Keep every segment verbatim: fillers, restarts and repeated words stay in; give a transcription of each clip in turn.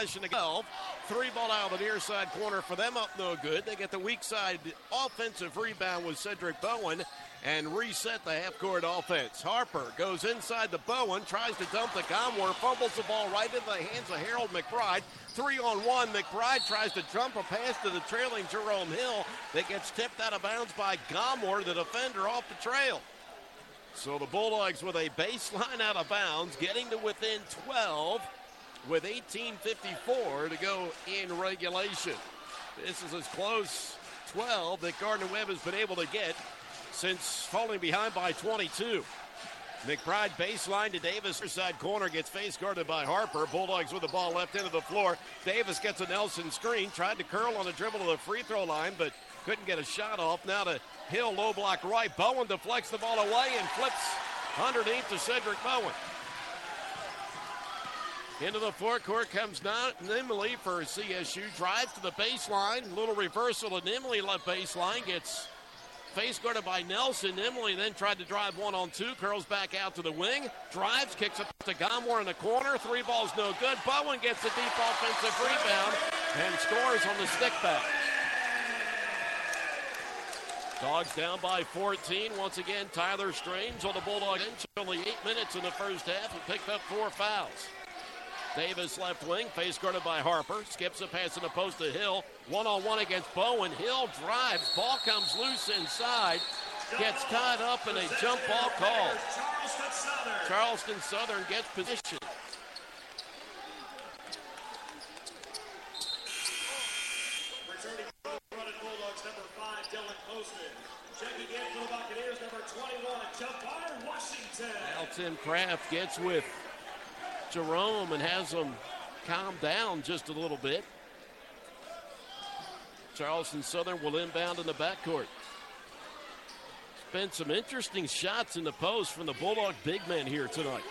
possession to twelve. Three ball out of the near side corner for them, up no good. They get the weak side offensive rebound with Cedric Bowen and reset the half-court offense. Harper goes inside the Bowen, tries to dump the Gomler, fumbles the ball right into the hands of Harold McBride. Three on one, McBride tries to jump a pass to the trailing Jerome Hill that gets tipped out of bounds by Gomler, the defender, off the trail. So the Bulldogs with a baseline out of bounds, getting to within twelve with eighteen fifty-four to go in regulation. This is as close twelve that Gardner Webb has been able to get since falling behind by twenty-two. McBride baseline to Davis. Side corner gets face guarded by Harper. Bulldogs with the ball left into the floor. Davis gets a Nelson screen. Tried to curl on a dribble to the free throw line, but couldn't get a shot off. Now to Hill, low block right. Bowen deflects the ball away and flips underneath to Cedric Bowen. Into the forecourt comes Nimley for C S U. Drives to the baseline. Little reversal to Nimley. Left baseline gets face guarded by Nelson. Nimley then tried to drive one on two. Curls back out to the wing. Drives, kicks up to Gomler in the corner. Three balls, no good. Bowen gets a deep offensive rebound and scores on the stick back. Dogs down by fourteen. Once again, Tyler Strange on the Bulldogs. Only eight minutes in the first half and picked up four fouls. Davis left wing, face guarded by Harper. Skips a pass in the post to Hill. One-on-one against Bowen. Hill drives. Ball comes loose inside. Gets tied up in a jump ball call. Charleston Southern. Charleston Southern gets position. Returning running Bulldogs, number five, Dylan Poston. Checking in for the Buccaneers, number twenty-one, Jabbar Washington. Now Tim Kraft gets with Jerome and has them calm down just a little bit. Charleston Southern will inbound in the backcourt. It's been some interesting shots in the post from the Bulldog big men here tonight.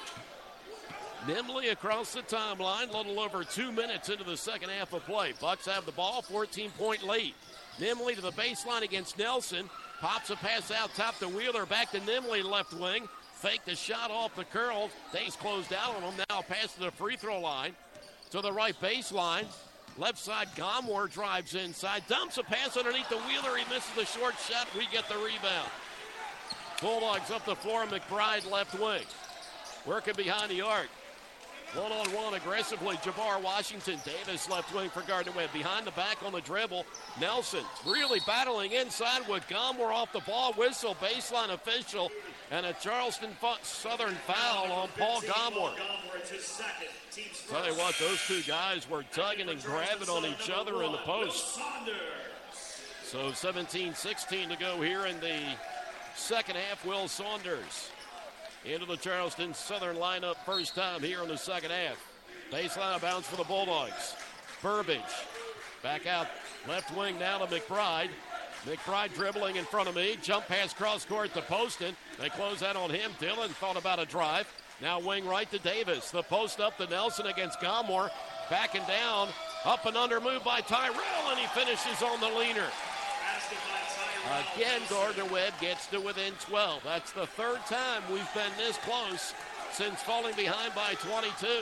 Nimley across the timeline, a little over two minutes into the second half of play. Bucks have the ball, fourteen-point lead. Nimley to the baseline against Nelson. Pops a pass out top to Wheeler, back to Nimley left wing. Faked the shot off the curl. Things closed out on him. Now pass to the free throw line. To the right baseline. Left side, Gomler drives inside. Dumps a pass underneath the Wheeler. He misses the short shot. We get the rebound. Bulldogs up the floor. McBride left wing. Working behind the arc. One-on-one aggressively. Jabbar Washington. Davis left wing for Gardner Webb. Behind the back on the dribble. Nelson really battling inside with Gomler off the ball. Whistle, baseline official. And a Charleston Southern foul on Paul Gomler. Tell you what, those two guys were tugging and grabbing on each other in the post. So seventeen sixteen to go here in the second half. Will Saunders into the Charleston Southern lineup, first time here in the second half. Baseline of bounds for the Bulldogs. Burbage back out left wing now to McBride. McBride dribbling in front of me. Jump pass cross court to Poston. They close out on him. Dillon thought about a drive. Now wing right to Davis. The post up to Nelson against Gomler. Back and down. Up and under move by Tyrell, and he finishes on the leaner. Again, Gardner Webb gets to within twelve. That's the third time we've been this close since falling behind by twenty-two.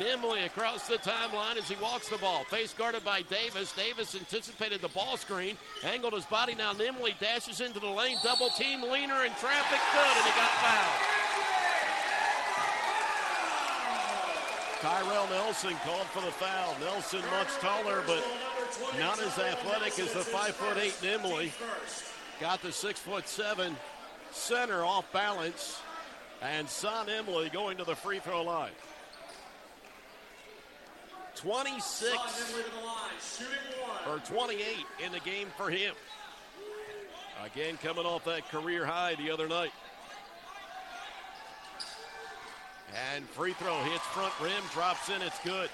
Nimley across the timeline as he walks the ball. Face guarded by Davis. Davis anticipated the ball screen. Angled his body. Now Nimley dashes into the lane. Double team, leaner in traffic. Good, and he got fouled. Tyrell Nelson called for the foul. Nelson much taller, but not as athletic as the five foot eight Nimley. Got the six foot seven center off balance. And Sa Nimley going to the free throw line. twenty-six or twenty-eight in the game for him. Again, coming off that career high the other night. And free throw hits front rim, drops in, it's good.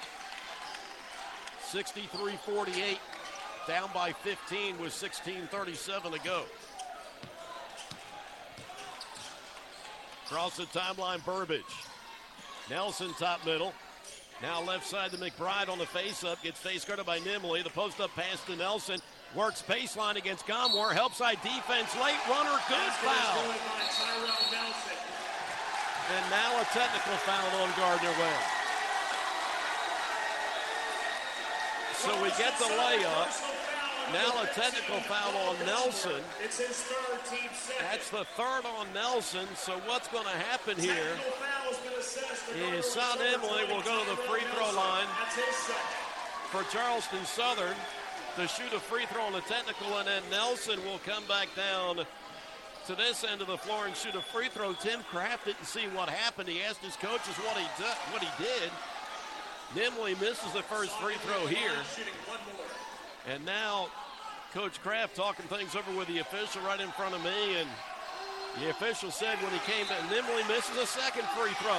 sixty-three forty-eight, down by fifteen with sixteen thirty-seven to go. Across the timeline, Burbage. Nelson top middle. Now left side to McBride on the face-up. Gets face-guarded by Nimley. The post-up pass to Nelson. Works baseline against Gomler. Help side defense late. Runner, good foul. And now a technical foul on Gardner Webb. so we get the layup. Now a technical foul on Nelson. It's his third team second. That's the third on Nelson. So what's going to happen here is Sa Nimley will go to the free throw line for Charleston Southern to shoot a free throw on the technical, and then Nelson will come back down to this end of the floor and shoot a free throw. Tim Kraft didn't see what happened. He asked his coaches what he do, what he did. Nimley misses the first free throw here. And now Coach Kraft talking things over with the official right in front of me, and the official said when he came back, Nimley misses a second free throw.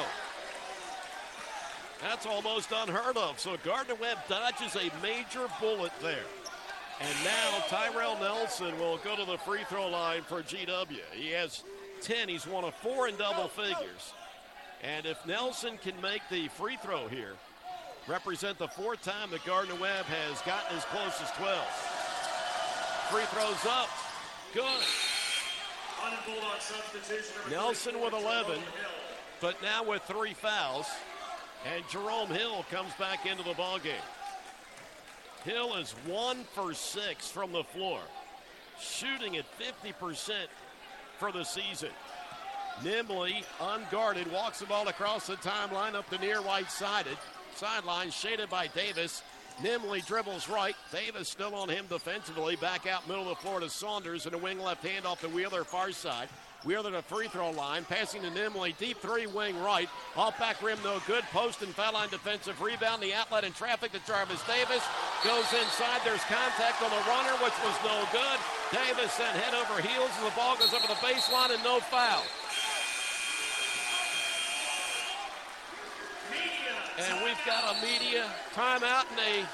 That's almost unheard of. So Gardner Webb dodges a major bullet there. And now Tyrell Nelson will go to the free throw line for G W. He has ten. He's one of four in double figures. And if Nelson can make the free throw here, represent the fourth time that Gardner Webb has gotten as close as twelve. Free throws up. Good. Nelson with eleven, but now with three fouls. And Jerome Hill comes back into the ballgame. Hill is one for six from the floor, shooting at fifty percent for the season. Nimley, unguarded, walks the ball across the timeline up the near right sided sideline, shaded by Davis. Nimley dribbles right. Davis still on him defensively. Back out middle of the floor to Saunders, and a wing left hand off to Wheeler, far side. Wheeler to free throw line, passing to Nimley, deep three wing right, off back rim no good, post and foul line defensive rebound, the outlet in traffic to Jarvis Davis, goes inside, there's contact on the runner, which was no good. Davis then head over heels as the ball goes over the baseline and no foul. And we've got a media timeout and a,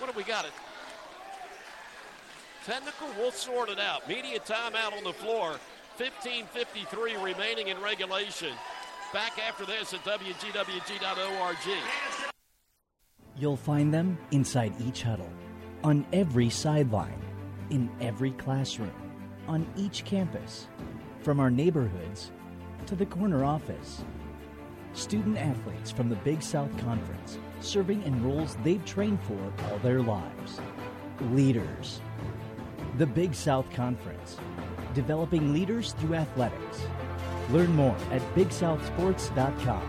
what do we got it? Technical, we'll sort it out. Media timeout on the floor. fifteen fifty-three remaining in regulation. Back after this at W G W G dot org. You'll find them inside each huddle, on every sideline, in every classroom, on each campus, from our neighborhoods to the corner office. Student athletes from the Big South Conference, serving in roles they've trained for all their lives. Leaders. The Big South Conference, developing leaders through athletics. Learn more at big south sports dot com.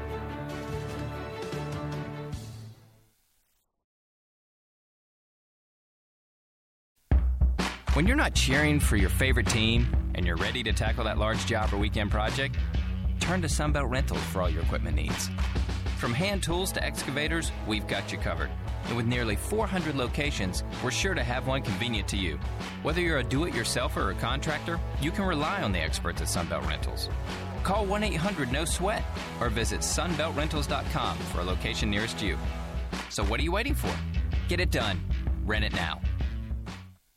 When you're not cheering for your favorite team and you're ready to tackle that large job or weekend project, turn to Sunbelt Rentals for all your equipment needs. From hand tools to excavators, we've got you covered. And with nearly four hundred locations, we're sure to have one convenient to you. Whether you're a do-it-yourselfer or a contractor, you can rely on the experts at Sunbelt Rentals. Call one eight hundred no sweat or visit sunbelt rentals dot com for a location nearest you. So what are you waiting for? Get it done. Rent it now.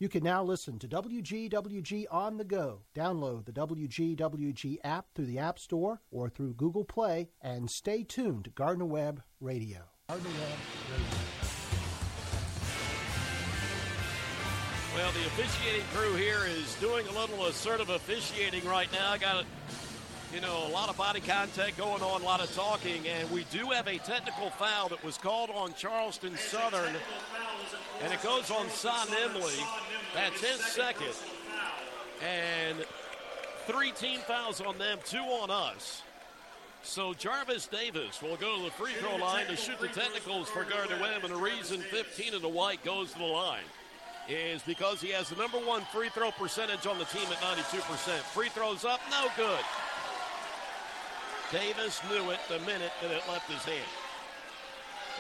You can now listen to W G W G on the go. Download the W G W G app through the App Store or through Google Play, and stay tuned to Gardner Webb Radio. Gardner Webb Radio. Well, the officiating crew here is doing a little assertive officiating right now. Got, you know, a lot of body contact going on, a lot of talking, and we do have a technical foul that was called on Charleston Southern. And it goes on Sa Nimley. That's his second. And three team fouls on them, two on us. So Jarvis Davis will go to the free throw line to shoot the technicals for Gardner Webb. And the reason fifteen of the white goes to the line is because he has the number one free throw percentage on the team at ninety-two percent. Free throws up, no good. Davis knew it the minute that it left his hand.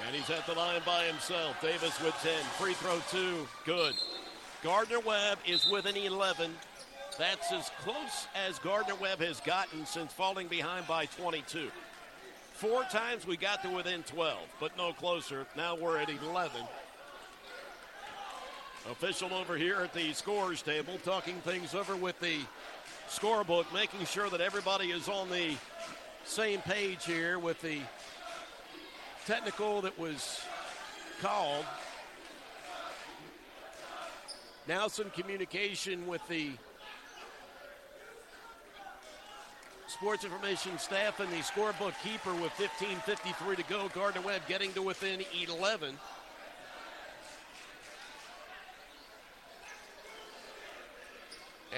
And he's at the line by himself. Davis with ten. Free throw two. Good. Gardner Webb is with an eleven. That's as close as Gardner Webb has gotten since falling behind by twenty-two. Four times we got to within twelve, but no closer. Now we're at eleven. Official over here at the scores table talking things over with the scorebook, making sure that everybody is on the same page here with the technical that was called. Now some communication with the sports information staff and the scorebook keeper with fifteen fifty-three to go. Gardner Webb getting to within eleven.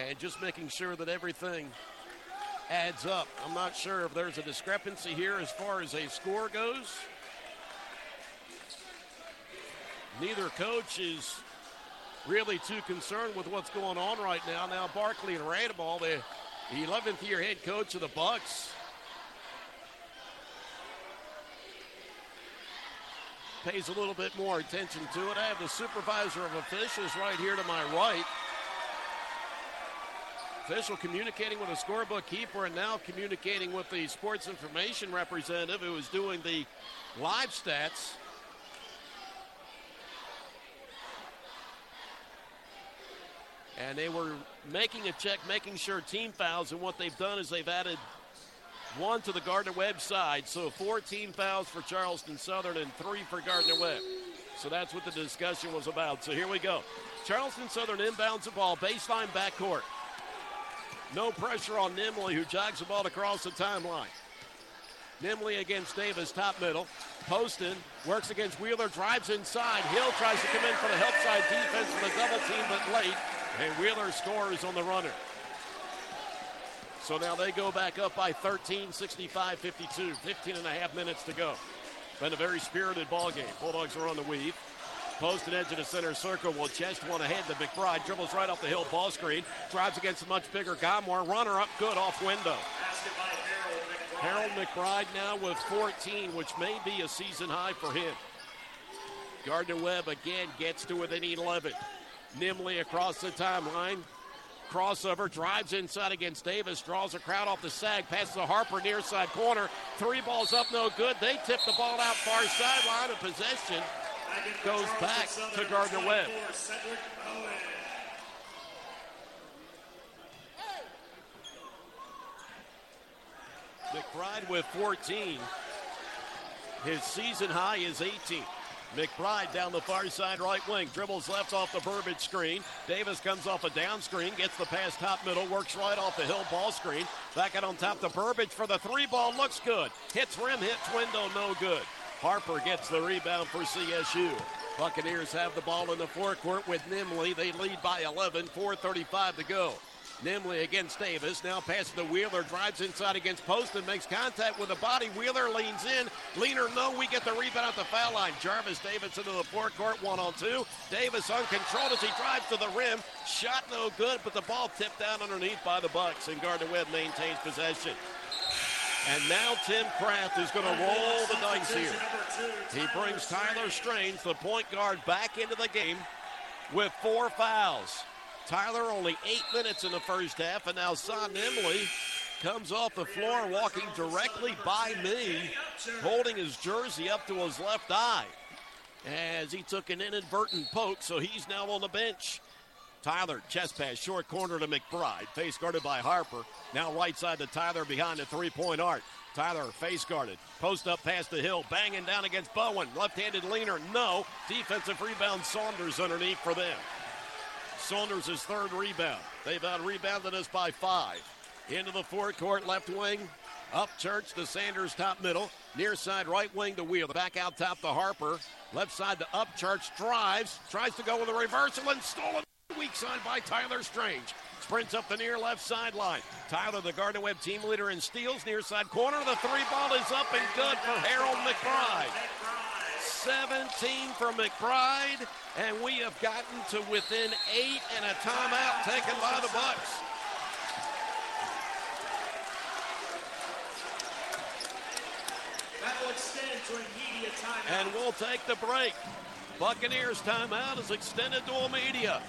And just making sure that everything adds up. I'm not sure if there's a discrepancy here as far as a score goes. Neither coach is really too concerned with what's going on right now. Now Barclay and Radabaugh, the eleventh year head coach of the Bucks, pays a little bit more attention to it. I have the supervisor of officials right here to my right. Official communicating with a scorebook keeper and now communicating with the sports information representative who is doing the live stats. And they were making a check, making sure team fouls, and what they've done is they've added one to the Gardner Webb side. So four team fouls for Charleston Southern and three for Gardner Webb. So that's what the discussion was about. So here we go. Charleston Southern inbounds the ball, baseline backcourt. No pressure on Nimley, who jogs the ball across the timeline. Nimley against Davis, top middle. Poston works against Wheeler, drives inside. Hill tries to come in for the help side defense with a double team, but late. And Wheeler scores on the runner. So now they go back up by thirteen, sixty-five fifty-two. fifteen and a half minutes to go. Been a very spirited ball game. Bulldogs are on the weave. Post and edge of the center circle. Will chest one ahead to McBride. Dribbles right off the Hill ball screen. Drives against a much bigger Gomler. Runner up good off window. Harold McBride. Harold McBride now with fourteen, which may be a season high for him. Gardner Webb again gets to within eleven. Nimley across the timeline. Crossover, drives inside against Davis, draws a crowd off the sag, passes to Harper near side corner. Three balls up, no good. They tip the ball out far sideline. A possession goes back to Gardner Webb. McBride with fourteen. His season high is eighteen. McBride down the far side right wing. Dribbles left off the Burbage screen. Davis comes off a down screen. Gets the pass top middle. Works right off the Hill ball screen. Back out on top to Burbage for the three ball. Looks good. Hits rim. Hits window. No good. Harper gets the rebound for C S U. Buccaneers have the ball in the forecourt with Nimley. They lead by eleven. four thirty-five to go. Nimley against Davis, now passes to Wheeler, drives inside against Poston, makes contact with the body. Wheeler leans in. Leaner, no, we get the rebound at the foul line. Jarvis Davis into the forecourt, one on two. Davis uncontrolled as he drives to the rim. Shot no good, but the ball tipped down underneath by the Bucks, and Gardner Webb maintains possession. And now Tim Kraft is going to roll the dice here. He brings Tyler Strange, the point guard, back into the game with four fouls. Tyler only eight minutes in the first half, and now Sa Nimley comes off the floor walking directly by me, holding his jersey up to his left eye as he took an inadvertent poke, so he's now on the bench. Tyler, chest pass, short corner to McBride, face guarded by Harper. Now right side to Tyler behind the three-point arc. Tyler face guarded, post up past the Hill, banging down against Bowen. Left-handed leaner, no. Defensive rebound, Saunders underneath for them. Saunders' his third rebound. They've out-rebounded us by five. Into the forecourt, left wing. Up Church to Sanders, top middle. Near side, right wing to Wheel. Back out top to Harper. Left side to Up Church. Drives. Tries to go with a reversal and stolen. Weak side by Tyler Strange. Sprints up the near left sideline. Tyler, the Gardner Webb team leader in steals. Near side corner. The three ball is up and good for Harold McBride. seventeen for McBride, and we have gotten to within eight, and a timeout taken by the Bucks. That will extend to an immediate timeout. And we'll take the break. Buccaneers timeout is extended to immediate.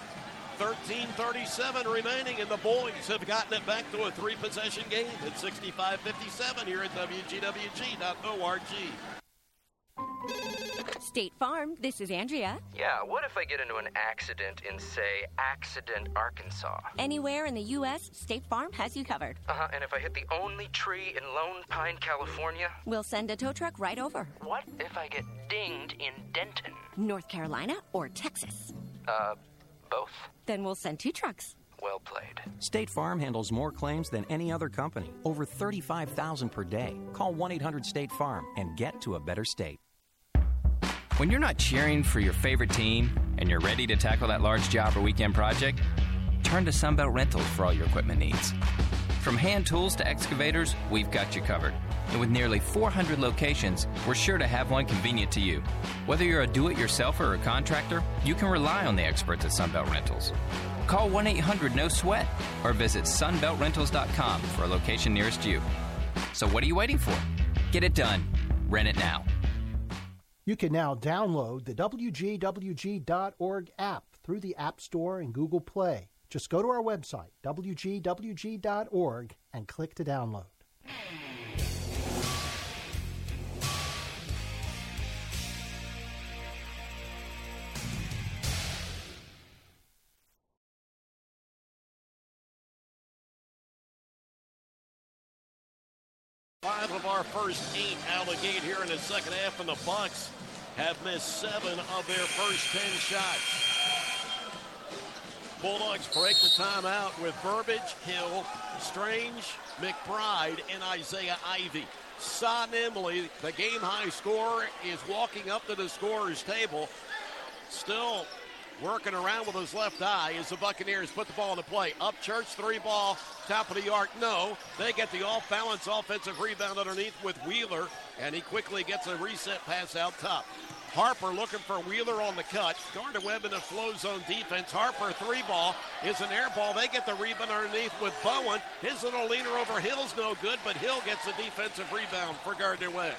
thirteen thirty-seven remaining, and the boys have gotten it back to a three-possession game at sixty-five fifty-seven here at W G W G dot org. State Farm, this is Andrea. Yeah, what if I get into an accident in, say, Accident, Arkansas? Anywhere in the U S, State Farm has you covered. Uh-huh, and if I hit the only tree in Lone Pine, California? We'll send a tow truck right over. What if I get dinged in Denton? North Carolina or Texas? Uh, both. Then we'll send two trucks. Well played. State Farm handles more claims than any other company, over thirty-five thousand per day. Call one eight hundred state farm and get to a better state. When you're not cheering for your favorite team and you're ready to tackle that large job or weekend project, turn to Sunbelt Rentals for all your equipment needs. From hand tools to excavators, we've got you covered. And with nearly four hundred locations, we're sure to have one convenient to you. Whether you're a do-it-yourselfer or a contractor, you can rely on the experts at Sunbelt Rentals. Call one eight hundred no sweat or visit sunbelt rentals dot com for a location nearest you. So what are you waiting for? Get it done. Rent it now. You can now download the W G W G dot org app through the App Store and Google Play. Just go to our website, W G W G dot org, and click to download. Five of our first eight Allegate here in the second half, and the Bucks have missed seven of their first ten shots. Bulldogs break the timeout with Burbage, Hill, Strange, McBride, and Isaiah Ivey. Sa Nimley, the game-high scorer, is walking up to the scorer's table. Still working around with his left eye as the Buccaneers put the ball into play. Upchurch, three ball, top of the arc, no. They get the off-balance offensive rebound underneath with Wheeler, and he quickly gets a reset pass out top. Harper looking for Wheeler on the cut. Gardner Webb in the flow zone defense. Harper, three ball, is an air ball. They get the rebound underneath with Bowen. His little leaner over Hill's no good, but Hill gets the defensive rebound for Gardner Webb.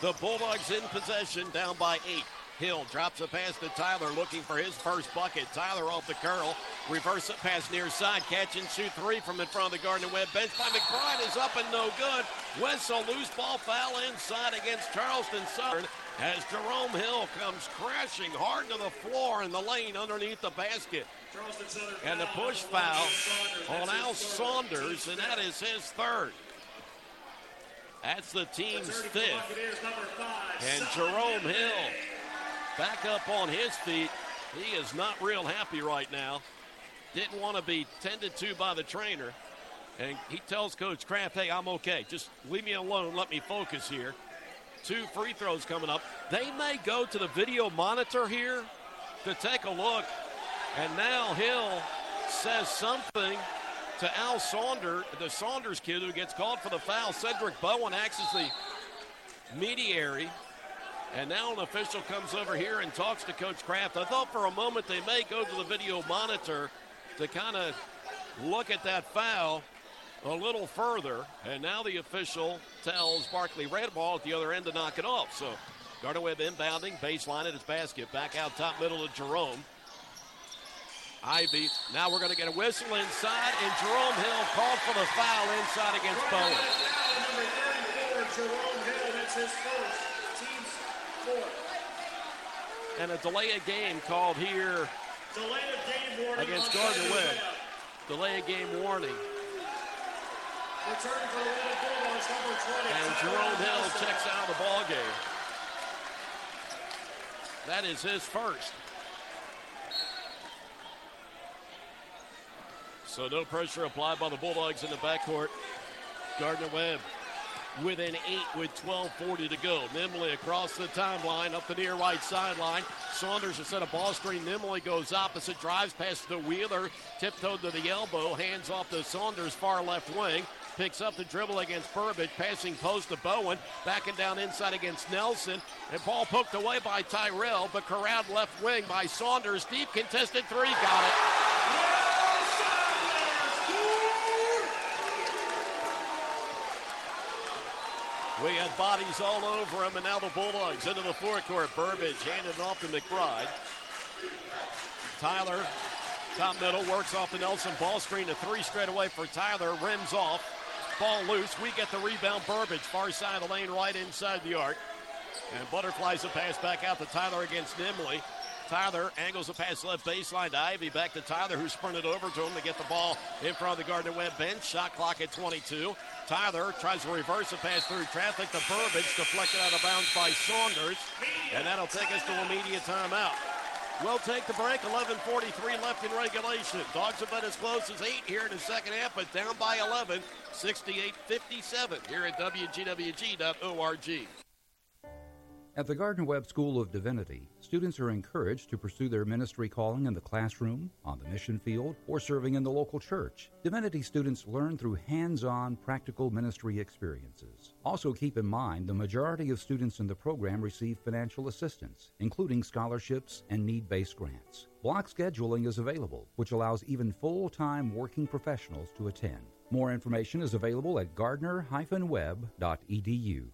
The Bulldogs in possession, down by eight. Hill drops a pass to Tyler, looking for his first bucket. Tyler off the curl, reverse it pass near side, catch and shoot three from in front of the Gardner Webb bench. By McBride is up and no good. Whistle, loose ball foul inside against Charleston Southern as Jerome Hill comes crashing hard to the floor in the lane underneath the basket. And the push foul on Al Saunders, and that is his third. That's the team's fifth. And Jerome Hill back up on his feet. He is not real happy right now. Didn't want to be tended to by the trainer. And he tells Coach Kraft, hey, I'm okay. Just leave me alone. Let me focus here. Two free throws coming up. They may go to the video monitor here to take a look. And now Hill says something to Al Saunders, the Saunders kid who gets called for the foul. Cedric Bowen acts as the mediator. And now an official comes over here and talks to Coach Kraft. I thought for a moment they may go to the video monitor to kind of look at that foul a little further. And now the official tells Barclay Radabaugh at the other end to knock it off. So Gardner Webb inbounding, baseline at his basket. Back out top middle to Jerome. Ivey, now we're going to get a whistle inside. And Jerome Hill called for the foul inside against Bowen. Foul number thirty-four, Jerome Hill, that's his first. And a delay of game called here delay of game warning against Gardner Webb. Delay of game warning. Return for the Webb Bulldogs, number twenty. And Jerome Hill checks out of the ball game. That is his first. So no pressure applied by the Bulldogs in the backcourt. Gardner Webb within eight with twelve forty to go. Nimley across the timeline, up the near right sideline. Saunders has set a ball screen. Nimley goes opposite, drives past the Wheeler, tiptoed to the elbow, hands off to Saunders, far left wing. Picks up the dribble against Burbage, passing post to Bowen, backing down inside against Nelson. And ball poked away by Tyrell, but corralled left wing by Saunders. Deep contested three, got it. We had bodies all over him, and now the Bulldogs into the forecourt. Burbage handed off to McBride. Tyler, top middle, works off the Nelson ball screen. A three straight away for Tyler, rims off. Ball loose, we get the rebound. Burbage, far side of the lane, right inside the arc. And butterflies the pass back out to Tyler against Nimley. Tyler angles a pass left baseline to Ivey, back to Tyler, who sprinted over to him to get the ball in front of the Gardner Webb bench. Shot clock at twenty-two. Tyler tries to reverse a pass through traffic to Burbage, deflected out of bounds by Saunders, and that'll take us to immediate timeout. We'll take the break. eleven forty-three left in regulation. Dogs have been as close as eight here in the second half, but down by eleven, sixty-eight fifty-seven here at W G W G dot org. At the Gardner Webb School of Divinity, students are encouraged to pursue their ministry calling in the classroom, on the mission field, or serving in the local church. Divinity students learn through hands-on practical ministry experiences. Also keep in mind the majority of students in the program receive financial assistance, including scholarships and need-based grants. Block scheduling is available, which allows even full-time working professionals to attend. More information is available at gardner dash webb dot e d u.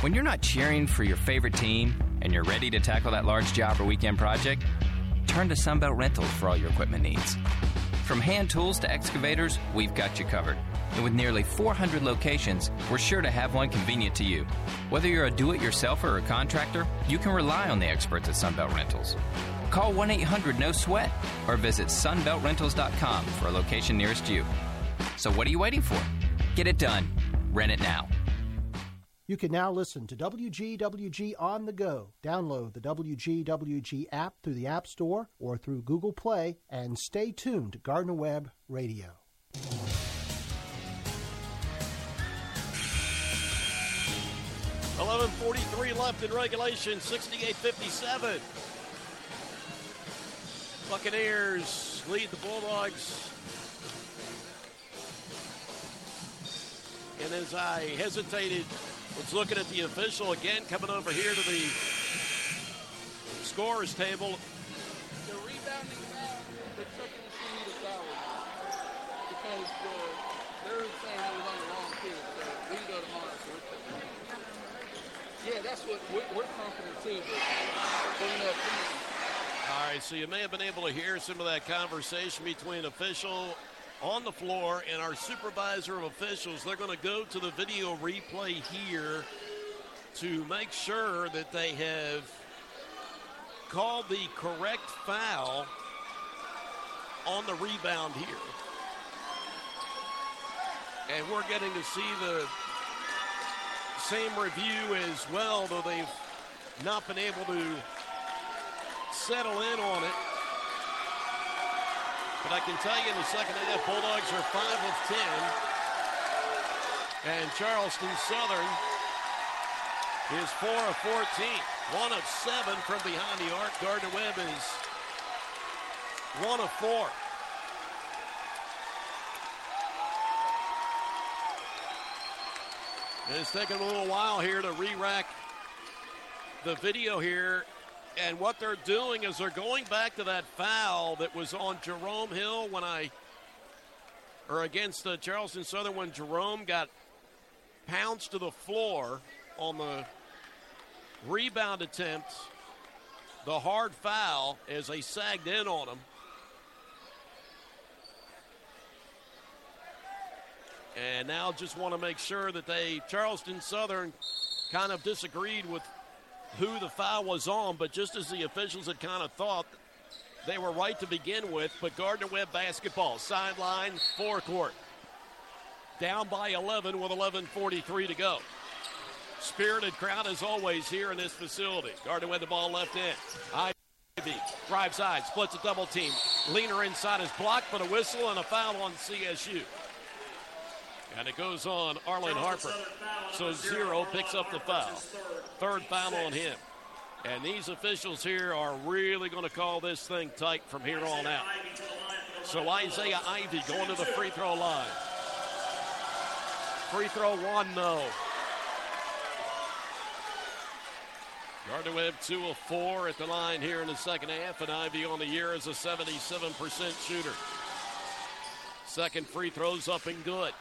When you're not cheering for your favorite team and you're ready to tackle that large job or weekend project, turn to Sunbelt Rentals for all your equipment needs. From hand tools to excavators, we've got you covered. And with nearly four hundred locations, we're sure to have one convenient to you. Whether you're a do-it-yourselfer or a contractor, you can rely on the experts at Sunbelt Rentals. Call one eight hundred no sweat or visit sunbelt rentals dot com for a location nearest you. So what are you waiting for? Get it done. Rent it now. You can now listen to W G W G on the go. Download the W G W G app through the App Store or through Google Play, and stay tuned to Gardner Webb Radio. eleven forty-three left in regulation, sixty-eight fifty-seven. Buccaneers lead the Bulldogs. And as I hesitated, was looking at the official again, coming over here to the scorer's table. The rebounding foul, the second she needed foul because the, they're saying it was on the wrong field. So we go to monitor. Yeah, that's what we're, we're confident too. All right, so you may have been able to hear some of that conversation between official on the floor and our supervisor of officials. They're going to go to the video replay here to make sure that they have called the correct foul on the rebound here. And we're getting to see the same review as well, though they've not been able to settle in on it. But I can tell you in the second half, Bulldogs are five of ten. And Charleston Southern is four of fourteen. one of seven from behind the arc. Gardner Webb is one of four. And it's taken a little while here to re-rack the video here. And what they're doing is they're going back to that foul that was on Jerome Hill when I, or against uh, Charleston Southern when Jerome got pounced to the floor on the rebound attempt. The hard foul as they sagged in on him. And now just want to make sure that they, Charleston Southern kind of disagreed with who the foul was on, but just as the officials had kind of thought, they were right to begin with. But Gardner Webb basketball, sideline, forecourt. Down by eleven with eleven forty-three to go. Spirited crowd as always here in this facility. Gardner Webb the ball left in. Ivey drives side, splits a double team. Leaner inside is blocked, but a whistle and a foul on C S U. And it goes on Arlen Harper. So Zero picks up the foul. Third foul on him. And these officials here are really going to call this thing tight from here on out. So Isaiah Ivey going to the free throw line. Free throw one, no. Gardner Webb two of four at the line here in the second half. And Ivey on the year is a seventy-seven percent shooter. Second free throw's up and good.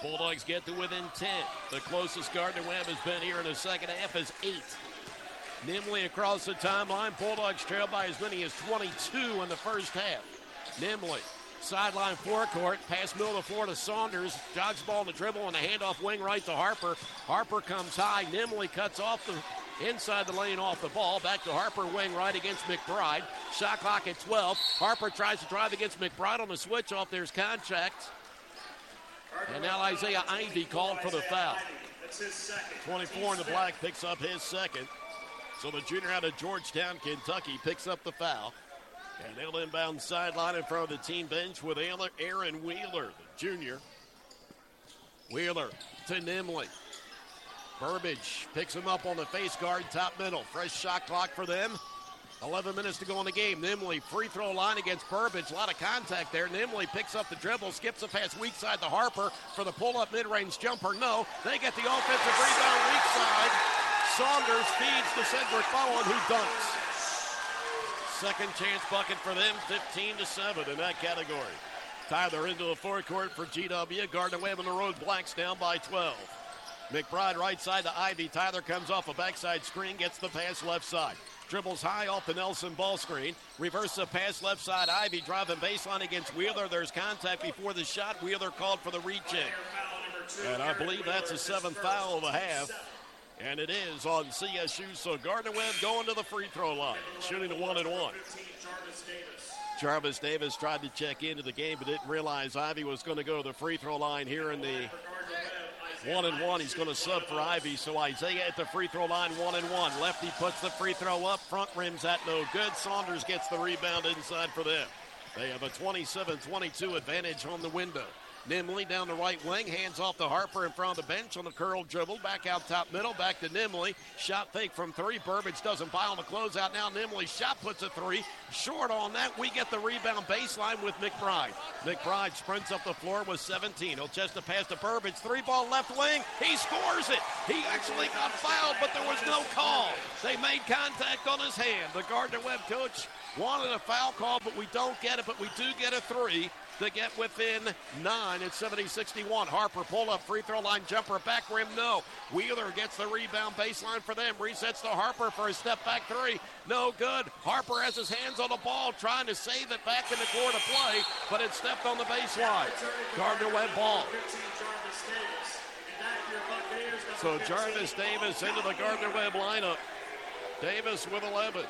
Bulldogs get to within ten. The closest Gardner Webb has been here in the second half is eight. Nimley across the timeline. Bulldogs trail by as many as twenty-two in the first half. Nimley, sideline forecourt, pass middle to Florida Saunders, jogs ball to dribble on the handoff wing right to Harper. Harper comes high. Nimley cuts off the inside the lane off the ball. Back to Harper wing right against McBride. Shot clock at twelve. Harper tries to drive against McBride on the switch off. There's contact. And now Isaiah Ivey called for the foul. gets his second. twenty-four in the black picks up his second. So the junior out of Georgetown, Kentucky, picks up the foul. And they'll inbound sideline in front of the team bench with Aaron Wheeler, the junior. Wheeler to Nimley. Burbage picks him up on the face guard, top middle. Fresh shot clock for them. eleven minutes to go in the game. Nimley free throw line against Burbage. A lot of contact there. Nimley picks up the dribble, skips a pass weak side to Harper for the pull-up mid-range jumper. No, they get the offensive rebound weak side. Saunders feeds to Cedric Bowen, who dunks. Second chance bucket for them, fifteen to seven in that category. Tyler into the forecourt for G W. Gardner Webb on the road. Blacks down by twelve. McBride right side to Ivey. Tyler comes off a backside screen, gets the pass left side. Dribbles high off the Nelson ball screen. Reverse the pass left side. Ivey driving baseline against Wheeler. There's contact before the shot. Wheeler called for the recheck. And I believe that's a seventh foul of the half. And it is on C S U. So Gardner-Webb going to the free throw line. Shooting the one and one. Jarvis Davis tried to check into the game, but didn't realize Ivey was going to go to the free throw line here in the one and one. He's going to sub for Ivey. So Isaiah at the free throw line, one and one. Lefty puts the free throw up. Front rim's at no good. Saunders gets the rebound inside for them. They have a twenty-seven twenty-two advantage on the window. Nimley down the right wing, hands off to Harper in front of the bench on the curl dribble. Back out top middle, back to Nimley. Shot fake from three. Burbage doesn't buy on the closeout. Now Nimley's shot puts a three. Short on that. We get the rebound baseline with McBride. McBride sprints up the floor with seventeen. He'll chest a pass to Burbage. Three ball left wing. He scores it. He actually got fouled, but there was no call. They made contact on his hand. The Gardner-Webb coach wanted a foul call, but we don't get it, but we do get a three. To get within nine at seventy sixty-one. Harper pull up, free throw line jumper, back rim, no. Wheeler gets the rebound baseline for them, resets to Harper for a step back three, no good. Harper has his hands on the ball, trying to save it back in the court to play, but it stepped on the baseline. Gardner-Webb ball. So Jarvis Davis into the Gardner-Webb lineup. Davis with eleven.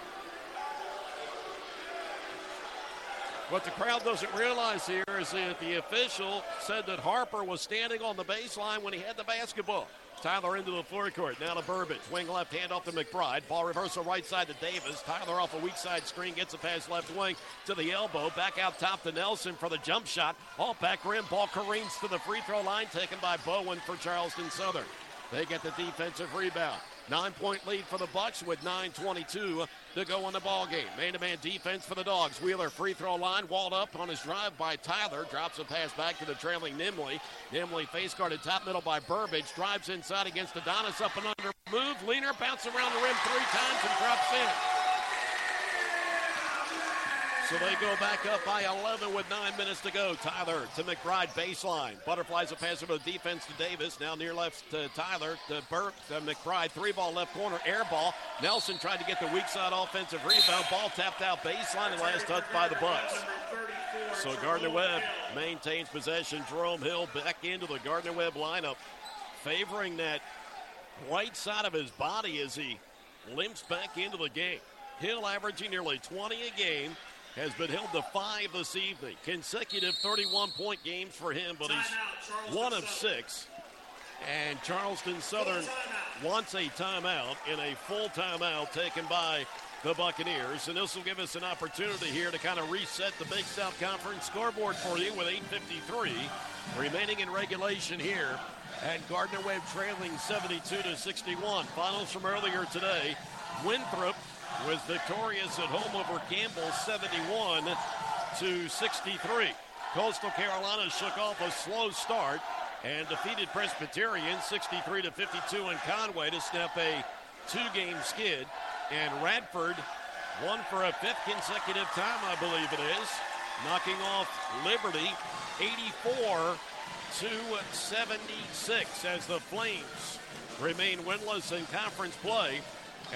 What the crowd doesn't realize here is that the official said that Harper was standing on the baseline when he had the basketball. Tyler into the forecourt, now to Burbage. Wing left hand off to McBride. Ball reversal right side to Davis. Tyler off a weak side screen, gets a pass left wing to the elbow. Back out top to Nelson for the jump shot. All back rim, ball careens to the free throw line, taken by Bowen for Charleston Southern. They get the defensive rebound. Nine-point lead for the Bucks with nine twenty-two to go in the ballgame. Man-to-man defense for the Dogs. Wheeler free throw line, walled up on his drive by Tyler. Drops a pass back to the trailing Nimley. Nimley face guarded top middle by Burbage. Drives inside against Adonis, up and under. Move, leaner, bounce around the rim three times and drops in. So they go back up by eleven with nine minutes to go. Tyler to McBride baseline. Butterflies a pass over the defense to Davis. Now near left to Tyler to Burke to McBride. Three ball left corner, air ball. Nelson tried to get the weak side offensive rebound. Ball tapped out baseline and last touch by the Bucks. So Gardner-Webb maintains possession. Jerome Hill back into the Gardner-Webb lineup, favoring that right side of his body as he limps back into the game. Hill averaging nearly twenty a game. Has been held to five this evening. Consecutive thirty-one-point games for him, but he's one of six. And Charleston Southern wants a timeout, and a full timeout taken by the Buccaneers. And this will give us an opportunity here to kind of reset the Big South Conference scoreboard for you with eight fifty-three remaining in regulation here. And Gardner-Webb trailing seventy-two to sixty-one. Finals from earlier today, Winthrop was victorious at home over Campbell, seventy-one to sixty-three. Coastal Carolina shook off a slow start and defeated Presbyterian sixty-three to fifty-two in Conway to snap a two-game skid. And Radford won for a fifth consecutive time, I believe it is, knocking off Liberty eighty-four to seventy-six as the Flames remain winless in conference play.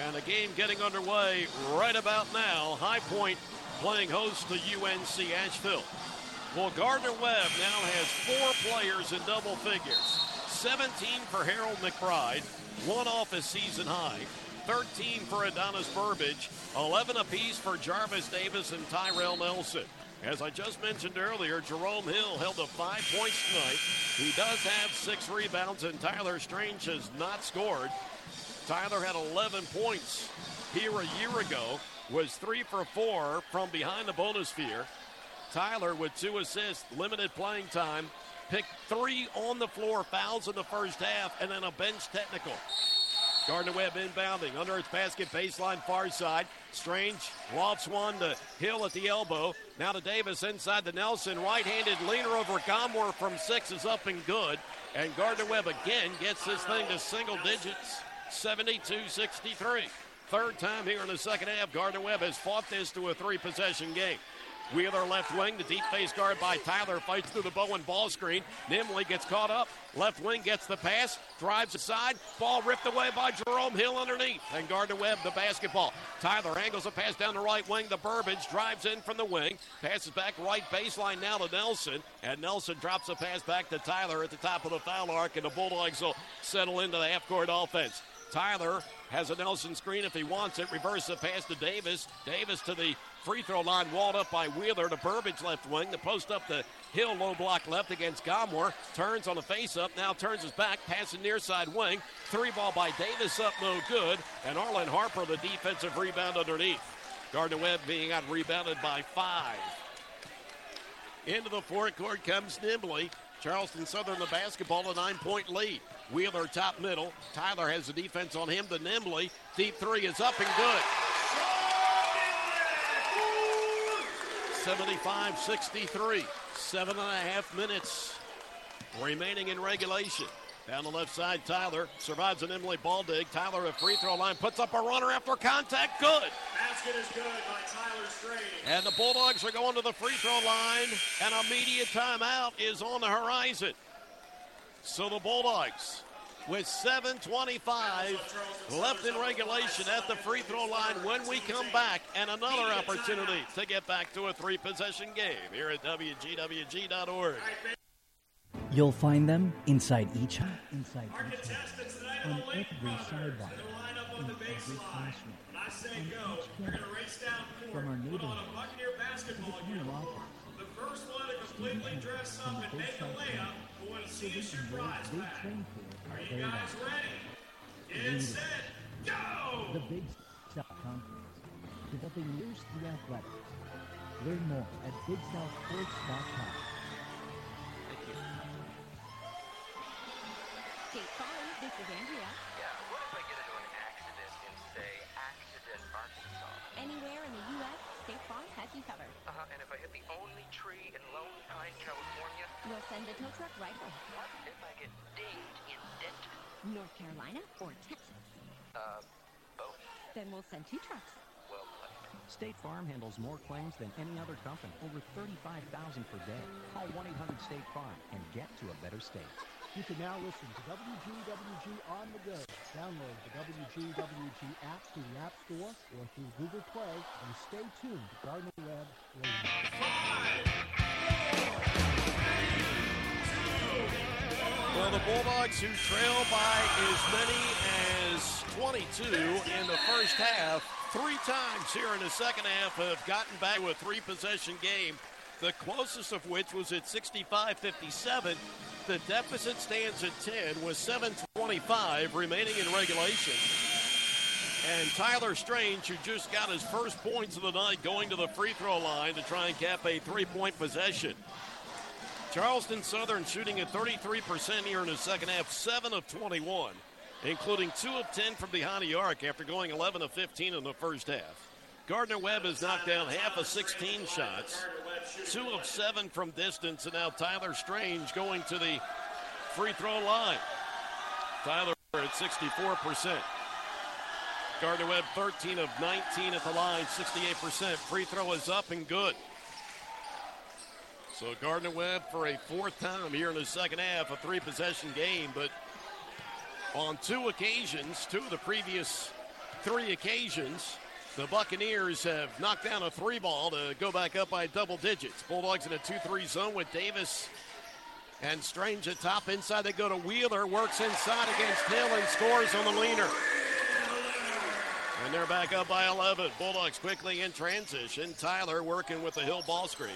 And a game getting underway right about now. High Point playing host to U N C Asheville. Well, Gardner-Webb now has four players in double figures. seventeen for Harold McBride, one off his season high. thirteen for Adonis Burbage, eleven apiece for Jarvis Davis and Tyrell Nelson. As I just mentioned earlier, Jerome Hill held up five points tonight. He does have six rebounds, and Tyler Strange has not scored. Tyler had eleven points here a year ago, was three for four from behind the bonus sphere. Tyler with two assists, limited playing time, picked three on the floor, fouls in the first half, and then a bench technical. Gardner Webb inbounding, underneath basket, baseline, far side. Strange lofts one to Hill at the elbow. Now to Davis inside to Nelson. Right-handed leaner over Gomler from six is up and good. And Gardner Webb again gets this thing to single digits, seventy-two sixty-three. Third time here in the second half, Gardner Webb has fought this to a three-possession game. Wheeler left wing, the deep face guard by Tyler fights through the Bowen ball screen. Nimley gets caught up, left wing gets the pass, drives aside, ball ripped away by Jerome Hill underneath, and Gardner Webb the basketball. Tyler angles a pass down the right wing, the Burbage drives in from the wing, passes back right baseline now to Nelson, and Nelson drops a pass back to Tyler at the top of the foul arc, and the Bulldogs will settle into the half-court offense. Tyler has a Nelson screen if he wants it. Reverses the pass to Davis. Davis to the free throw line, walled up by Wheeler to Burbage left wing. The post up to Hill, low block left against Gomler. Turns on the face up, now turns his back, passing near side wing. Three ball by Davis up, no good. And Arlen Harper, the defensive rebound underneath. Gardner Webb being out rebounded by five. Into the forecourt comes Nimley. Charleston Southern the basketball, a nine-point lead. Wheeler top middle. Tyler has the defense on him to Nimley. Deep three is up and good. seventy-five sixty-three. Seven and a half minutes remaining in regulation. Down the left side, Tyler survives an Nimley ball dig. Tyler at free throw line puts up a runner after contact. Good. Basket is good by Tyler Strange. And the Bulldogs are going to the free throw line, and a media timeout is on the horizon. So the Bulldogs, with seven twenty-five left in regulation at the free throw line when we come back, and another opportunity to get back to a three-possession game here at W G W G dot org. You'll find them inside each hut, inside each hut, on every sidewalk, in every classroom, on each hut, from our neighborhood to the community office. The first one to completely dress up and make a layup will win a senior prize pack. Are you guys ready? Get set, go! The Big South Conference, developing leaders through athletics. Learn more at big south sports dot com. Thank you. State Farm, this is Andrea. Yeah, what if I get into an accident in, say, Accident, Arkansas? Anywhere in the U S, State Farm has you covered. Uh-huh, and if I hit the only tree in Lone Pine, California? You'll send a tow truck right away. What if I get dinged in Denton? North Carolina or Texas? Uh, both. Then we'll send two trucks. Well played. State Farm handles more claims than any other company. Over thirty-five thousand per day. Call one eight hundred state farm and get to a better state. You can now listen to W G W G on the go. Download the W G W G app through the App Store or through Google Play, and stay tuned to Gardner Webb Radio. Well, the Bulldogs, who trail by as many as twenty-two in the first half, three times here in the second half have gotten back to a three-possession game, the closest of which was at sixty-five fifty-seven. The deficit stands at ten with seven twenty-five remaining in regulation. And Tyler Strange, who just got his first points of the night, going to the free throw line to try and cap a three-point possession. Charleston Southern shooting at thirty-three percent here in the second half, seven of twenty-one, including two of ten from behind the arc after going eleven of fifteen in the first half. Gardner Webb has knocked down half of sixteen shots, two of seven from distance, and now Tyler Strange going to the free throw line. Tyler at sixty-four percent. Gardner Webb thirteen of nineteen at the line, sixty-eight percent. Free throw is up and good. So Gardner Webb for a fourth time here in the second half, a three-possession game, but on two occasions, two of the previous three occasions, the Buccaneers have knocked down a three ball to go back up by double digits. Bulldogs in a two three zone with Davis and Strange at top. Inside they go to Wheeler, works inside against Hill and scores on the leaner. And they're back up by eleven. Bulldogs quickly in transition. Tyler working with the Hill ball screen.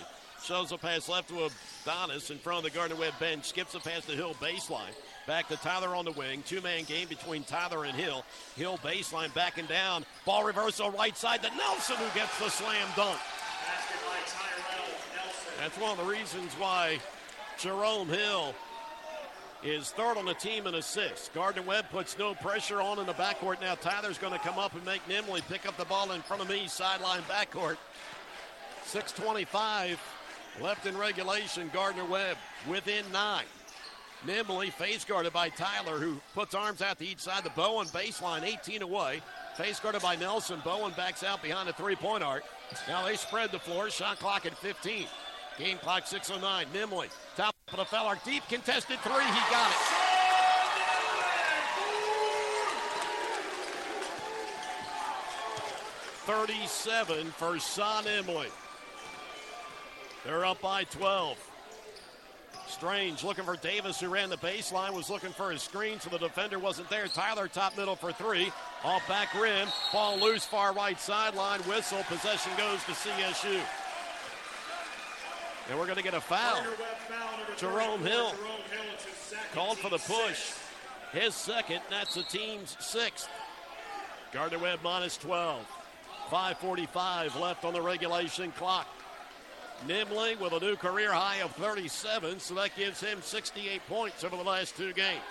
Shows a pass left to Adonis in front of the Gardner Webb bench. Skips a pass to Hill baseline. Back to Tyler on the wing. Two-man game between Tyler and Hill. Hill baseline backing down. Ball reversal right side to Nelson, who gets the slam dunk. Basket by Tyrell Nelson. That's one of the reasons why Jerome Hill is third on the team in assists. Gardner Webb puts no pressure on in the backcourt. Now Tyler's going to come up and make Nimley pick up the ball in front of me. Sideline backcourt. six twenty-five left in regulation. Gardner Webb within nine. Nimley face guarded by Tyler, who puts arms out to each side. The Bowen baseline, eighteen away. Face guarded by Nelson. Bowen backs out behind the three-point arc. Now they spread the floor. Shot clock at fifteen. Game clock six oh nine. Nimley, top of the foul arc, deep contested three. He got it. thirty-seven for Sa Nimley. They're up by twelve. Strange looking for Davis, who ran the baseline, was looking for his screen, so the defender wasn't there. Tyler top middle for three. Off back rim. Ball loose, far right sideline. Whistle. Possession goes to C S U. And we're going to get a foul. foul Jerome Hill, Jerome Hill called for the push. Six. His second, that's the team's sixth. Gardner Webb minus twelve. five forty-five left on the regulation clock. Nimley with a new career high of thirty-seven, so that gives him sixty-eight points over the last two games.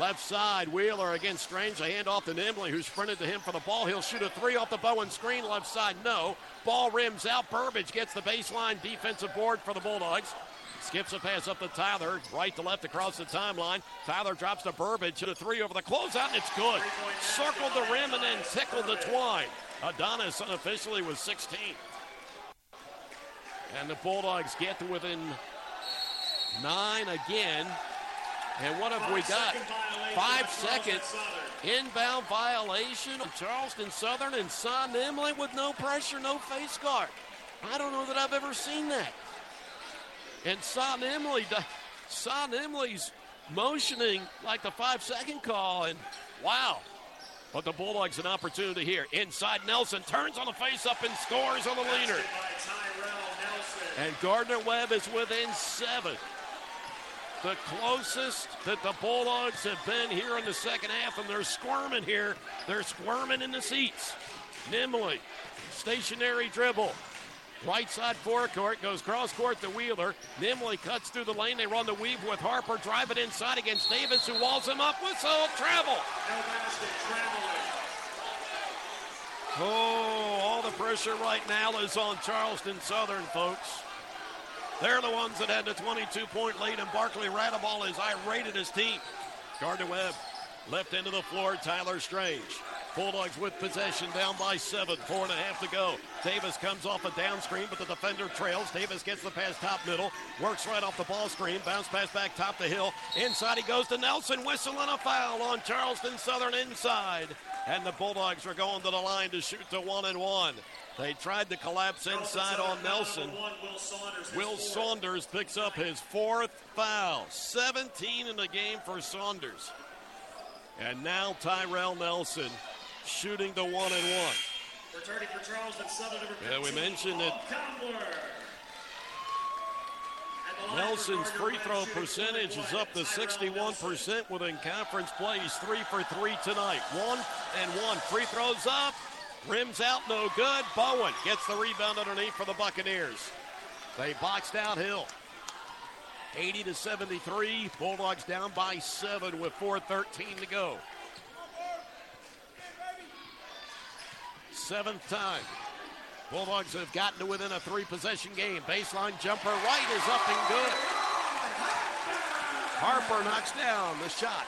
Left side, Wheeler against Strange. A handoff to Nimley, who sprinted to him for the ball. He'll shoot a three off the Bowen screen. Left side, no. Ball rims out. Burbage gets the baseline defensive board for the Bulldogs. Skips a pass up to Tyler, right to left across the timeline. Tyler drops to Burbage to the three over the closeout, and it's good. Circled the rim and then tickled the twine. Adonis unofficially was sixteen. And the Bulldogs get to within nine again. And what have we got? Five seconds. Inbound violation of Charleston Southern and Sa Nimley with no pressure, no face guard. I don't know that I've ever seen that. And Sa Nimley, Sa Nimley's motioning like the five-second call, and wow. But the Bulldogs an opportunity here. Inside, Nelson turns on the face-up and scores on the leaner. And Gardner Webb is within seven. The closest that the Bulldogs have been here in the second half, and they're squirming here. They're squirming in the seats. Nimley, stationary dribble. Right side forecourt, goes cross-court to Wheeler. Nimley cuts through the lane. They run the weave with Harper. Drive it inside against Davis, who walls him up. Whistle, travel. No basket, traveling. Oh, all the pressure right now is on Charleston Southern, folks. They're the ones that had the twenty-two-point lead, and Barclay Radabaugh is irate at his team. Gardner Webb, left into the floor, Tyler Strange. Bulldogs with possession, down by seven, four and a half to go. Davis comes off a down screen, but the defender trails. Davis gets the pass top middle, works right off the ball screen, bounce pass back top to Hill. Inside he goes to Nelson, whistle and a foul on Charleston Southern inside. And the Bulldogs are going to the line to shoot to one and one. They tried to collapse inside on Nelson. Will Saunders picks up his fourth foul. seventeen in the game for Saunders. And now Tyrell Nelson shooting to one and one. Returning for Charleston Southern, number fifteen, yeah, we mentioned that Nelson's free throw percentage is up to sixty-one percent within conference play. He's three for three tonight. One and one. Free throws up. Rims out, no good. Bowen gets the rebound underneath for the Buccaneers. They boxed out Hill. eighty to seventy-three. Bulldogs down by seven with four thirteen to go. Seventh time. Bulldogs have gotten to within a three-possession game. Baseline jumper right is up and good. Harper knocks down the shot.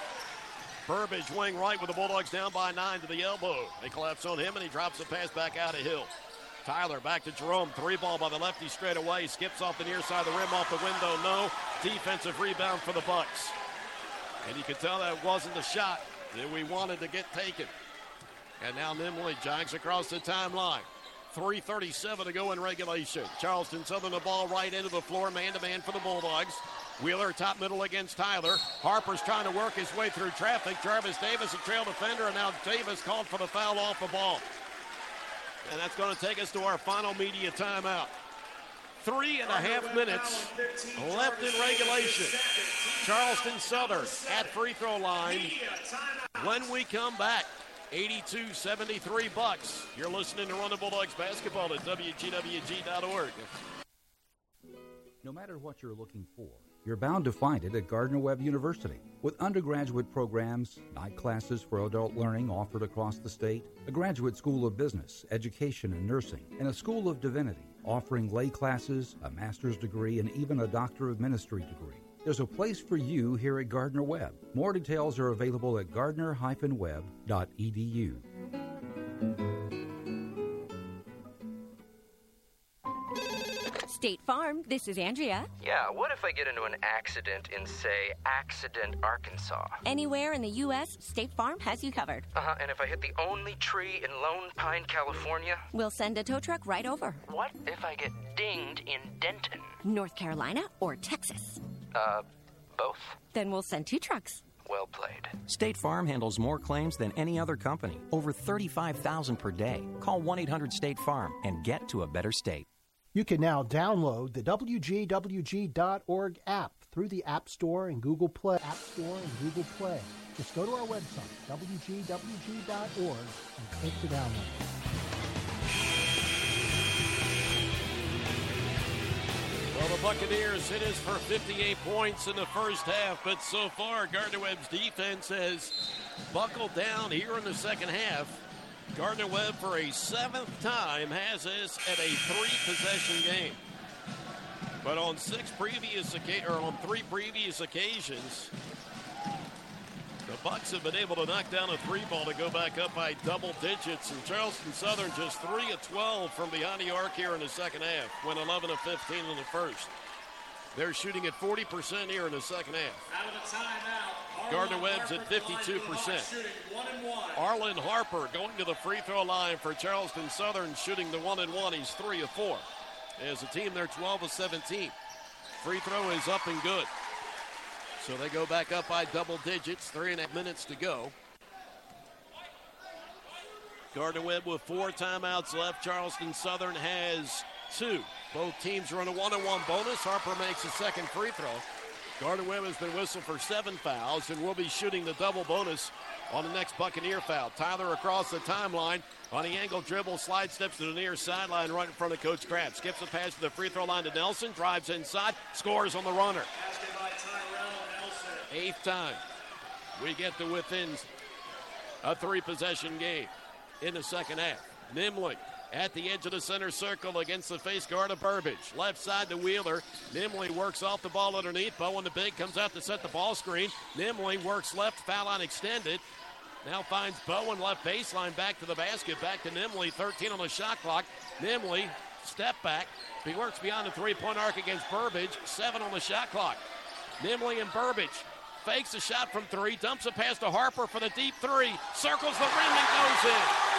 Burbage wing right with the Bulldogs down by nine to the elbow. They collapse on him, and he drops the pass back out of Hill. Tyler back to Jerome. Three ball by the lefty straight away. Skips off the near side of the rim, off the window, no. Defensive rebound for the Bucks. And you can tell that wasn't the shot that we wanted to get taken. And now Nimley jogs across the timeline. three thirty-seven to go in regulation. Charleston Southern the ball right into the floor, man-to-man for the Bulldogs. Wheeler top middle against Tyler. Harper's trying to work his way through traffic. Jarvis Davis, a trail defender, and now Davis called for the foul off the ball. And that's going to take us to our final media timeout. Three and a half minutes left in regulation. Charleston Southern at free throw line. When we come back, eighty-two seventy-three Bucks. You're listening to Run the Bulldogs basketball at W G W G dot org. No matter what you're looking for, you're bound to find it at Gardner Webb University. With undergraduate programs, night classes for adult learning offered across the state, a graduate school of business, education, and nursing, and a school of divinity, offering lay classes, a master's degree, and even a doctor of ministry degree. There's a place for you here at Gardner Webb. More details are available at gardner dash webb dot e d u. State Farm, this is Andrea. Yeah, what if I get into an accident in, say, Accident, Arkansas? Anywhere in the U S, State Farm has you covered. Uh-huh, and if I hit the only tree in Lone Pine, California? We'll send a tow truck right over. What if I get dinged in Denton? North Carolina or Texas? Uh, both. Then we'll send two trucks. Well played. State Farm handles more claims than any other company. Over thirty-five thousand per day. Call one eight hundred state farm and get to a better state. You can now download the W G W G dot org app through the App Store and Google Play. App Store and Google Play. Just go to our website, W G W G dot org, and click to download. Well, the Buccaneers, it is for fifty-eight points in the first half, but so far, Gardner Webb's defense has buckled down here in the second half. Gardner Webb, for a seventh time, has this at a three-possession game. But on six previous or on three previous occasions, the Bucks have been able to knock down a three-ball to go back up by double digits. And Charleston Southern just three of twelve from behind the arc here in the second half. Went eleven of fifteen in the first. They're shooting at forty percent here in the second half. Out of the timeout. Gardner Webb's at fifty-two percent. Arlen Harper going to the free throw line for Charleston Southern, shooting the one and one. He's three of four. As a team, they're twelve of seventeen. Free throw is up and good. So they go back up by double digits. Three and a half minutes to go. Gardner Webb with four timeouts left. Charleston Southern has two. Both teams run a one-on-one bonus. Harper makes a second free throw. Gardner Webb has been whistled for seven fouls and will be shooting the double bonus on the next Buccaneer foul. Tyler across the timeline on the angle dribble, slide steps to the near sideline right in front of Coach Kraft. Skips a pass to the free throw line to Nelson, drives inside, scores on the runner. Eighth time we get to within a three-possession game in the second half. Nimley at the edge of the center circle against the face guard of Burbage. Left side to Wheeler. Nimley works off the ball underneath. Bowen the big comes out to set the ball screen. Nimley works left, foul line extended. Now finds Bowen left baseline, back to the basket, back to Nimley, thirteen on the shot clock. Nimley, step back. He works beyond the three-point arc against Burbage, seven on the shot clock. Nimley and Burbage fakes a shot from three, dumps a pass to Harper for the deep three, circles the rim and goes in.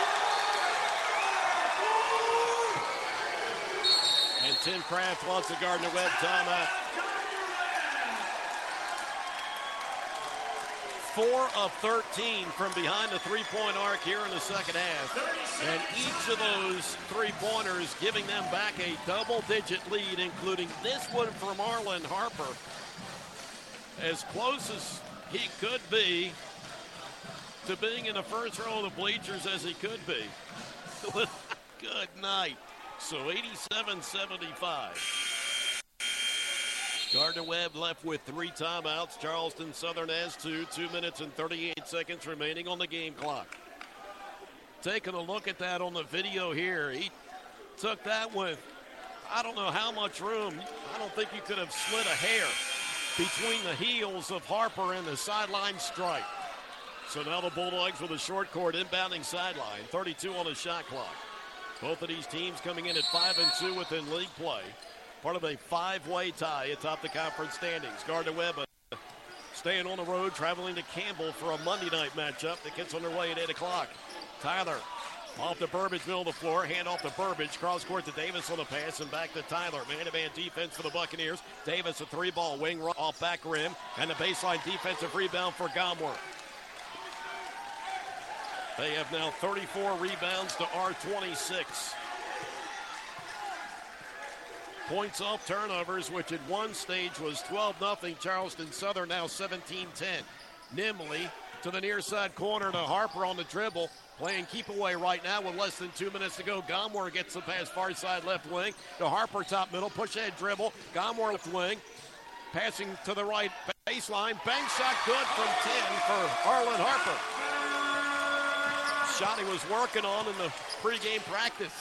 And Tim Kraft wants a Gardner Webb timeout. four of thirteen from behind the three-point arc here in the second half. And each of those three-pointers giving them back a double-digit lead, including this one from Arlen Harper. As close as he could be to being in the first row of the bleachers as he could be. Good night. So eighty-seven seventy-five. Gardner Webb left with three timeouts. Charleston Southern has two. Two minutes and thirty-eight seconds remaining on the game clock. Taking a look at that on the video here. He took that with I don't know how much room. I don't think you could have slid a hair between the heels of Harper and the sideline strike. So now the Bulldogs with a short court inbounding sideline. thirty-two on the shot clock. Both of these teams coming in at five and two within league play. Part of a five-way tie atop the conference standings. Gardner Webb staying on the road, traveling to Campbell for a Monday night matchup that gets underway at eight o'clock. Tyler off the Burbage, middle of the floor, hand off to Burbage, cross court to Davis on the pass, and back to Tyler. Man-to-man defense for the Buccaneers. Davis a three-ball wing right off back rim, and a baseline defensive rebound for Gomler. They have now thirty-four rebounds to our twenty-six. points off turnovers, which at one stage was twelve nothing Charleston Southern, now seventeen ten. Nimley to the near side corner to Harper on the dribble. Playing keep away right now with less than two minutes to go. Gomler gets the pass far side left wing to Harper, top middle, push ahead dribble. Gomler left wing, passing to the right baseline. Bank shot good from ten for Arlen Harper. Shot he was working on in the pregame practice.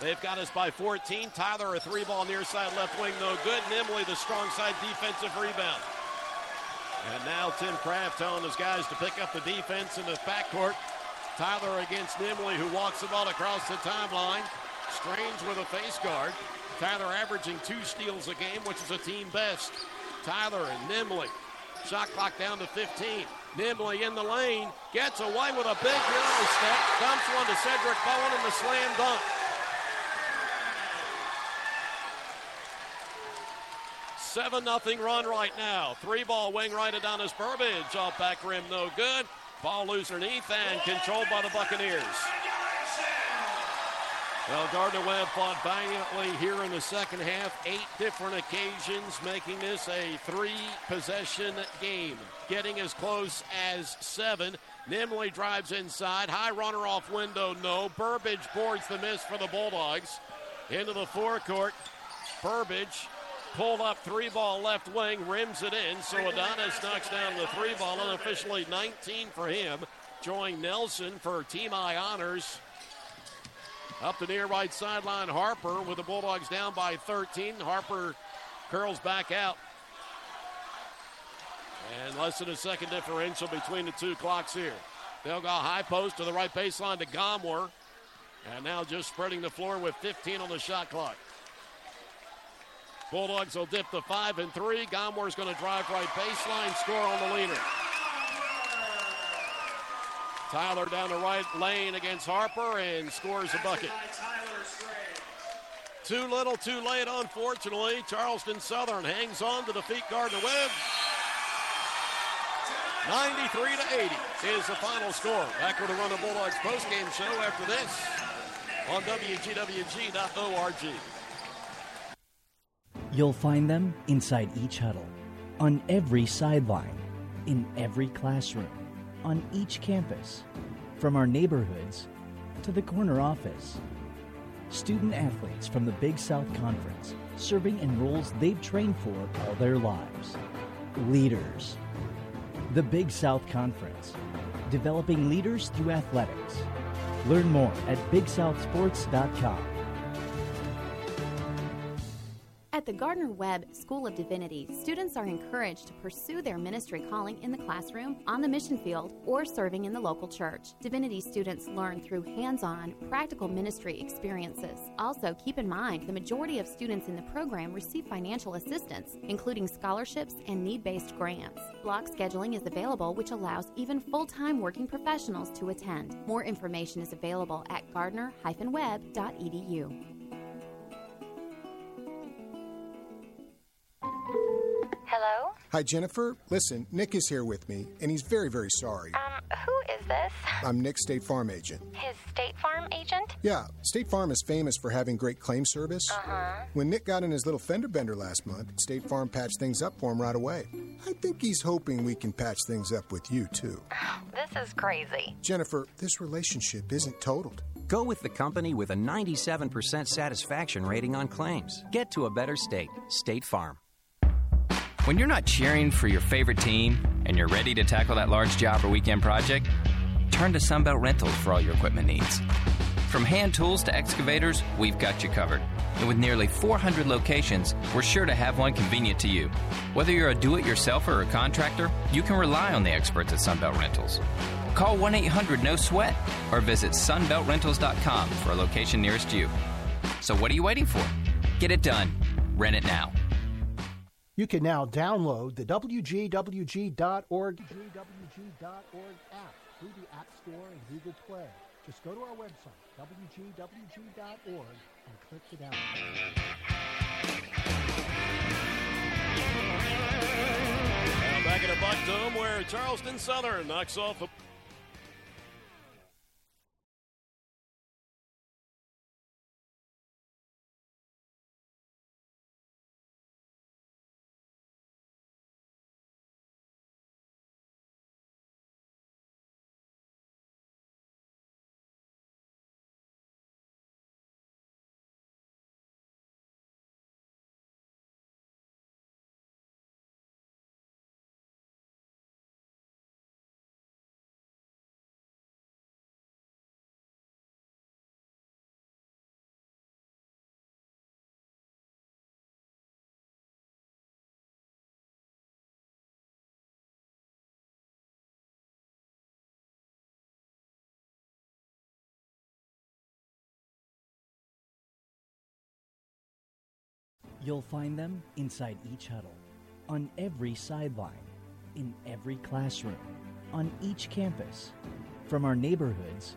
They've got us by fourteen. Tyler, a three ball near side left wing, no good. Nimley, the strong side defensive rebound. And now Tim Kraft telling his guys to pick up the defense in the backcourt. Tyler against Nimley, who walks the ball across the timeline. Strange with a face guard. Tyler averaging two steals a game, which is a team best. Tyler and Nimley. Shot clock down to fifteen. Nimley in the lane. Gets away with a big euro step. Dumps one to Cedric Bowen in the slam dunk. seven nothing run right now. Three ball wing right, Adonis Burbage. Off back rim, no good. Ball loose underneath and controlled by the Buccaneers. Well, Gardner Webb fought valiantly here in the second half. Eight different occasions, making this a three-possession game. Getting as close as seven. Nimley drives inside. High runner off window, no. Burbage boards the miss for the Bulldogs. Into the forecourt. Burbage pulled up, three ball left wing, rims it in, so Adonis knocks down the three ball, unofficially nineteen for him. Joining Nelson for team high honors. Up the near right sideline, Harper with the Bulldogs down by thirteen. Harper curls back out. And less than a second differential between the two clocks here. They'll go high post to the right baseline to Gomler. And now just spreading the floor with fifteen on the shot clock. Bulldogs will dip to five and three. Gomler's going to drive right baseline, score on the leaner. Tyler down the right lane against Harper and scores a bucket. Too little, too late, unfortunately. Charleston Southern hangs on to defeat Gardner Webb. ninety-three to eighty is the final score. Back with a run of Bulldogs postgame show after this on W G W G dot org. You'll find them inside each huddle, on every sideline, in every classroom, on each campus, from our neighborhoods to the corner office. Student athletes from the Big South Conference, serving in roles they've trained for all their lives. Leaders. The Big South Conference, developing leaders through athletics. Learn more at big south sports dot com. At the Gardner Webb School of Divinity, students are encouraged to pursue their ministry calling in the classroom, on the mission field, or serving in the local church. Divinity students learn through hands-on, practical ministry experiences. Also, keep in mind the majority of students in the program receive financial assistance, including scholarships and need-based grants. Block scheduling is available, which allows even full-time working professionals to attend. More information is available at gardner dash webb dot e d u. Hello? Hi, Jennifer. Listen, Nick is here with me, and he's very, very sorry. Um, who is this? I'm Nick's State Farm agent. His State Farm agent? Yeah. State Farm is famous for having great claim service. Uh-huh. When Nick got in his little fender bender last month, State Farm patched things up for him right away. I think he's hoping we can patch things up with you, too. This is crazy. Jennifer, this relationship isn't totaled. Go with the company with a ninety-seven percent satisfaction rating on claims. Get to a better state. State Farm. When you're not cheering for your favorite team and you're ready to tackle that large job or weekend project, turn to Sunbelt Rentals for all your equipment needs. From hand tools to excavators, we've got you covered. And with nearly four hundred locations, we're sure to have one convenient to you. Whether you're a do-it-yourselfer or a contractor, you can rely on the experts at Sunbelt Rentals. Call one eight hundred no sweat or visit sunbelt rentals dot com for a location nearest you. So what are you waiting for? Get it done. Rent it now. You can now download the W G W G dot org app through the App Store and Google Play. Just go to our website, W G W G dot org, and click to download. Now back at the Buck Dome, where Charleston Southern knocks off a... You'll find them inside each huddle, on every sideline, in every classroom, on each campus. From our neighborhoods